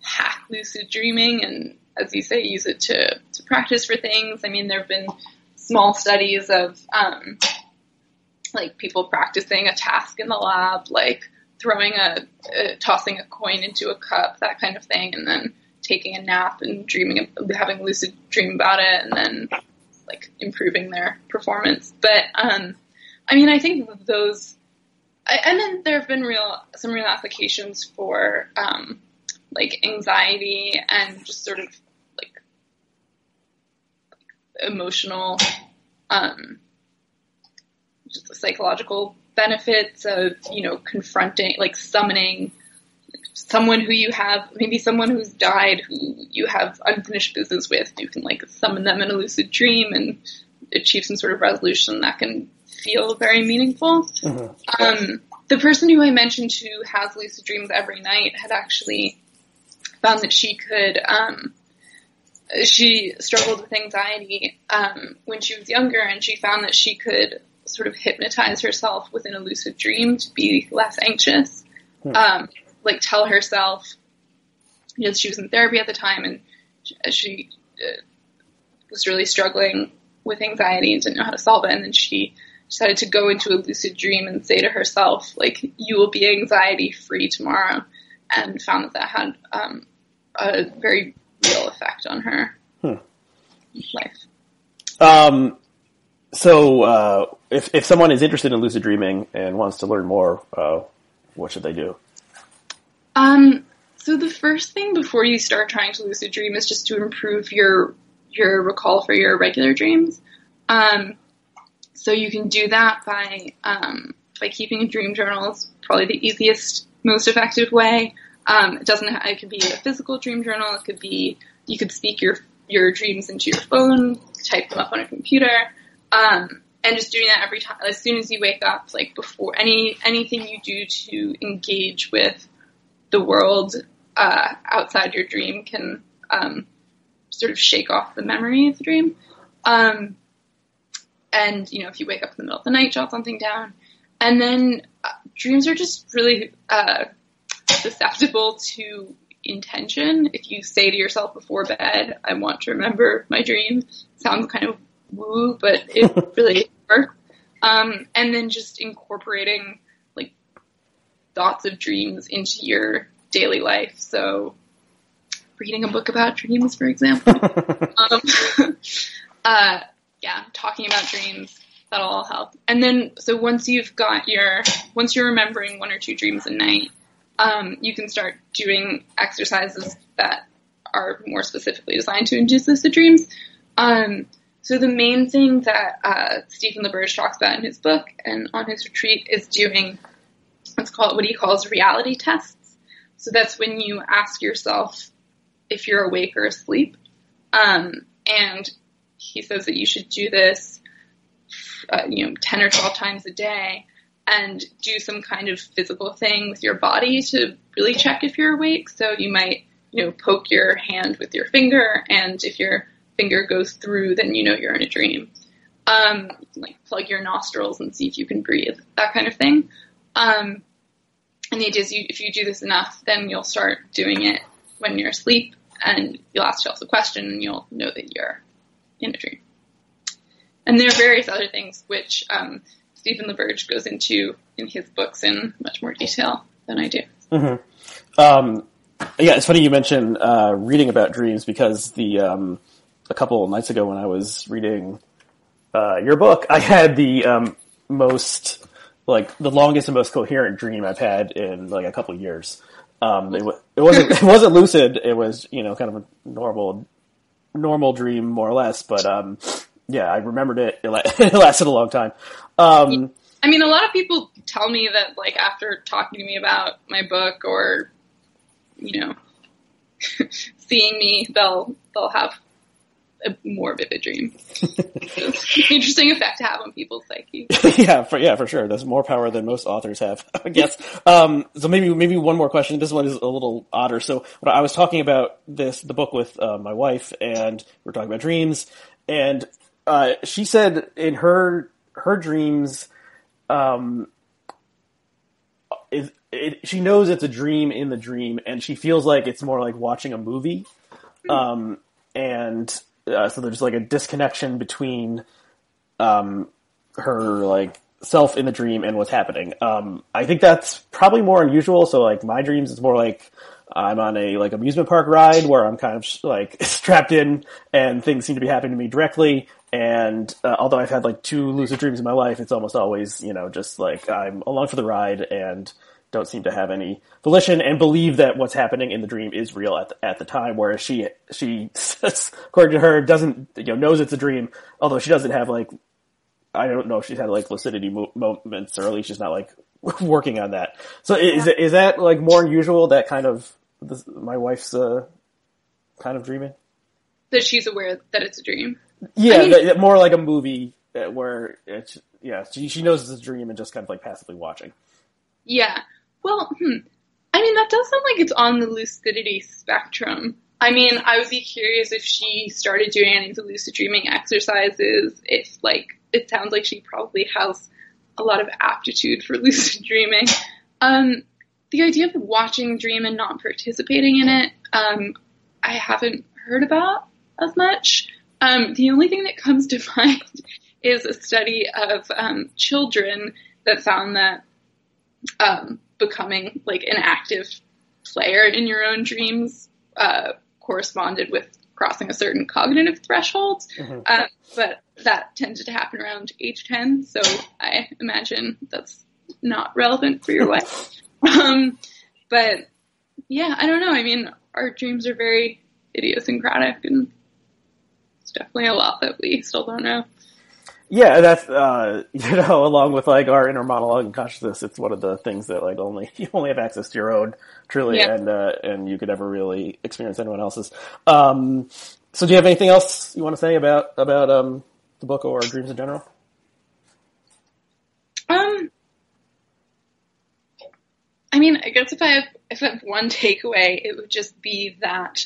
hack lucid dreaming and, as you say, use it to, to practice for things. I mean, there have been small studies of, um, like, people practicing a task in the lab, like throwing a, uh, tossing a coin into a cup, that kind of thing, and then taking a nap and dreaming, of, having a lucid dream about it, and then, like, improving their performance. But, um, I mean, I think those, I, and then there have been real, some real applications for, um, like, anxiety and just sort of, like, emotional, um, just the psychological benefits of, you know, confronting, like, summoning someone who you have, maybe someone who's died, who you have unfinished business with. You can, like, summon them in a lucid dream and achieve some sort of resolution that can feel very meaningful. Mm-hmm. Um, the person who I mentioned who has lucid dreams every night had actually found that she could, um, she struggled with anxiety, um, when she was younger, and she found that she could sort of hypnotize herself within a lucid dream to be less anxious. Hmm. Um, like tell herself, you know, she was in therapy at the time, and she, she uh, was really struggling with anxiety and didn't know how to solve it. And then she decided to go into a lucid dream and say to herself, like, you will be anxiety free tomorrow. And found that that had, um, a very real effect on her hmm. life. Um, so, uh, if, if someone is interested in lucid dreaming and wants to learn more, uh, what should they do? Um, so the first thing before you start trying to lucid dream is just to improve your, your recall for your regular dreams. Um, so you can do that by, um, by keeping a dream journal is probably the easiest, most effective way. Um, it doesn't, it could be a physical dream journal. It could be, you could speak your, your dreams into your phone, type them up on a computer. Um, and just doing that every time, as soon as you wake up, like before any, anything you do to engage with the world, uh, outside your dream can, um, sort of shake off the memory of the dream. Um, and you know, if you wake up in the middle of the night, jot something down. And then uh, dreams are just really uh, susceptible to intention. If you say to yourself before bed, I want to remember my dream, sounds kind of woo, but it really works. Um, and then just incorporating like thoughts of dreams into your daily life. So reading a book about dreams, for example. um, uh, yeah, talking about dreams. That'll all help. And then, so once you've got your, once you're remembering one or two dreams a night, um, you can start doing exercises that are more specifically designed to induce lucid dreams. Um, so the main thing that uh, Stephen LaBerge talks about in his book and on his retreat is doing what's called, what he calls reality tests. So that's when you ask yourself if you're awake or asleep. Um, and he says that you should do this Uh, you know, ten or twelve times a day, and do some kind of physical thing with your body to really check if you're awake. So you might, you know, poke your hand with your finger, and if your finger goes through, then you know you're in a dream. Um, like plug your nostrils and see if you can breathe, that kind of thing. Um, and the idea is you, if you do this enough, then you'll start doing it when you're asleep, and you'll ask yourself a question, and you'll know that you're in a dream. And there are various other things which um, Stephen LaBerge goes into in his books in much more detail than I do. Mm-hmm. Um, yeah, it's funny you mentioned uh, reading about dreams, because the um, a couple of nights ago when I was reading uh, your book, I had the um, most, like, the longest and most coherent dream I've had in like a couple of years. Um, it, it wasn't it wasn't lucid. It was, you know, kind of a normal normal dream, more or less, but. Um, Yeah, I remembered it. It, la- it lasted a long time. Um, I mean, a lot of people tell me that, like, after talking to me about my book or, you know, seeing me, they'll they'll have a more vivid dream. Interesting effect to have on people's psyche. yeah, for, yeah, for sure. That's more power than most authors have, I guess. um, so maybe maybe one more question. This one is a little odder. So I was talking about this the book with uh, my wife, and we're talking about dreams, and Uh, she said in her her dreams, um, it, it, she knows it's a dream in the dream, and she feels like it's more like watching a movie. Um, and Uh, so there's like a disconnection between um, her like self in the dream and what's happening. Um, I think that's probably more unusual. So like my dreams is more like I'm on a like amusement park ride where I'm kind of like strapped in and things seem to be happening to me directly. And uh, although I've had like two lucid dreams in my life, it's almost always, you know, just like I'm along for the ride and don't seem to have any volition and believe that what's happening in the dream is real at the, at the time. Whereas she, she, according to her, doesn't, you know, knows it's a dream. Although she doesn't have like, I don't know if she's had like lucidity mo- moments, or at least she's not like working on that. So is, yeah. is that like more unusual, that kind of this, my wife's uh, kind of dreaming? That she's aware that it's a dream. Yeah, I mean, the, the, more like a movie where it's, yeah, she, she knows it's a dream and just kind of like passively watching. Yeah. Well, hmm. I mean, that does sound like it's on the lucidity spectrum. I mean, I would be curious if she started doing any of the lucid dreaming exercises, if, like, it sounds like she probably has a lot of aptitude for lucid dreaming. Um, the idea of watching dream and not participating in it, um, I haven't heard about as much. Um, the only thing that comes to mind is a study of um, children that found that um, becoming like an active player in your own dreams uh, corresponded with crossing a certain cognitive threshold. Mm-hmm. Um, but that tended to happen around age ten. So I imagine that's not relevant for your wife. um, but yeah, I don't know. I mean, our dreams are very idiosyncratic, and it's definitely a lot that we still don't know. Yeah, that's, uh, you know, along with like our inner monologue and consciousness, it's one of the things that like only, you only have access to your own, truly, yeah. and, uh, and you could never really experience anyone else's. Um, so do you have anything else you want to say about, about, um, the book or dreams in general? Um, I mean, I guess if I have, if I have one takeaway, it would just be that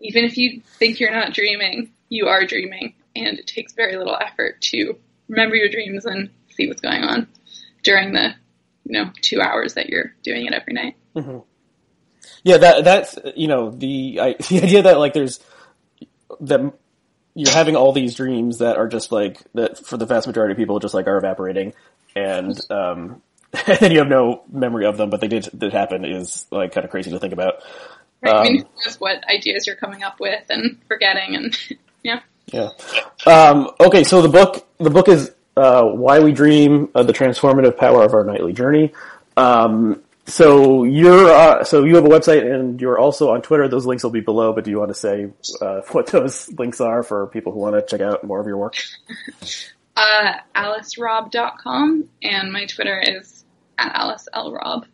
even if you think you're not dreaming, you are dreaming. And it takes very little effort to remember your dreams and see what's going on during the, you know, two hours that you're doing it every night. Mm-hmm. Yeah, that that's, you know, the I, the idea that, like, there's, that you're having all these dreams that are just, like, that for the vast majority of people just, like, are evaporating. And, um, and you have no memory of them, but they did, did happen is, like, kind of crazy to think about. Right, um, I mean, who knows what ideas you're coming up with and forgetting and, yeah. Yeah. Um, okay, so the book the book is uh, Why We Dream, uh, The Transformative Power of Our Nightly Journey. Um, so you're uh, so you have a website and you're also on Twitter. Those links will be below, but do you want to say uh, what those links are for people who want to check out more of your work? Uh, alice robb dot com, and my Twitter is at alice l robb.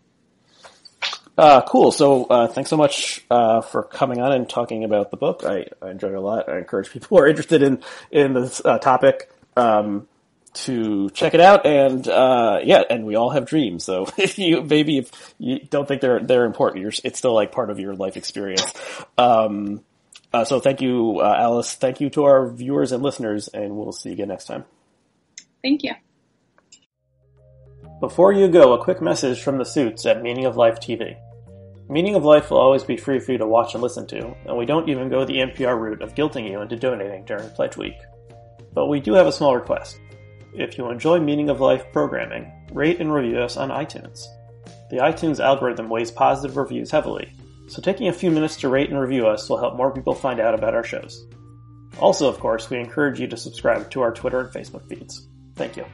Uh, cool. So, uh, thanks so much, uh, for coming on and talking about the book. I, I enjoyed it a lot. I encourage people who are interested in, in this, uh, topic, um, to check it out. And, uh, yeah, and we all have dreams. So if you, maybe if you don't think they're, they're important, you're, it's still like part of your life experience. Um, uh, so thank you, uh, Alice. Thank you to our viewers and listeners, and we'll see you again next time. Thank you. Before you go, a quick message from the suits at Meaning of Life T V. Meaning of Life will always be free for you to watch and listen to, and we don't even go the N P R route of guilting you into donating during Pledge Week. But we do have a small request. If you enjoy Meaning of Life programming, rate and review us on iTunes. The iTunes algorithm weighs positive reviews heavily, so taking a few minutes to rate and review us will help more people find out about our shows. Also, of course, we encourage you to subscribe to our Twitter and Facebook feeds. Thank you.